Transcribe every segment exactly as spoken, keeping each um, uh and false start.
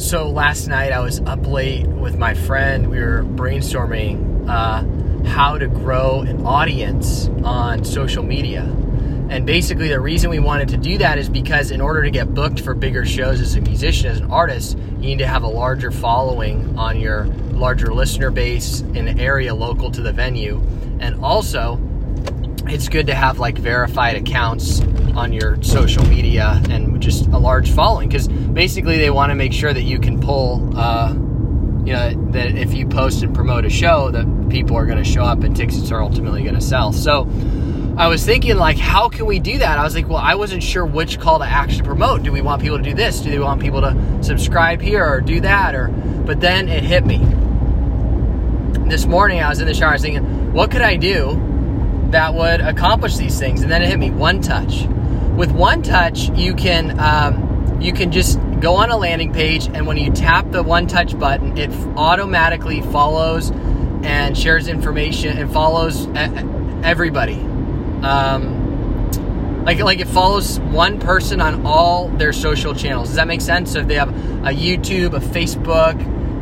So last night I was up late with my friend. We were brainstorming uh, how to grow an audience on social media. And basically the reason we wanted to do that is because in order to get booked for bigger shows as a musician, as an artist, you need to have a larger following on your larger listener base in an area local to the venue. And also, it's good to have like verified accounts on your social media and just a large following, because basically they want to make sure that you can pull, uh, you know, that if you post and promote a show, that people are going to show up and tickets are ultimately going to sell. So I was thinking, like, how can we do that? I was like, well, I wasn't sure which call to action to promote. Do we want people to do this? Do they want people to subscribe here or do that? Or, but then it hit me. This morning I was in the shower, I was thinking, what could I do that would accomplish these things? And then it hit me, One Touch. With One Touch, you can um, you can just go on a landing page, and when you tap the One Touch button, it automatically follows and shares information and follows everybody. Um, like like it follows one person on all their social channels. Does that make sense? So if they have a YouTube, a Facebook,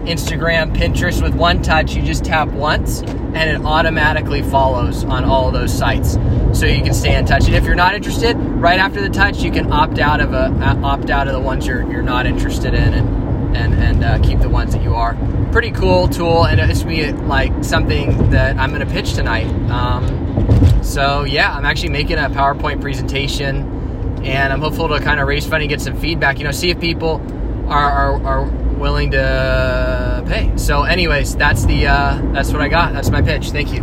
Instagram, Pinterest, with One Touch, you just tap once and it automatically follows on all those sites. So you can stay in touch. And if you're not interested, right after the touch, you can opt out of a opt out of the ones you're you're not interested in, and and and uh, keep the ones that you are. Pretty cool tool, and it's me like something that I'm going to pitch tonight. Um, so yeah, I'm actually making a PowerPoint presentation, and I'm hopeful to kind of raise money, get some feedback. You know, see if people are are. are willing to pay. So anyways, that's the uh that's what I got. That's my pitch. Thank you.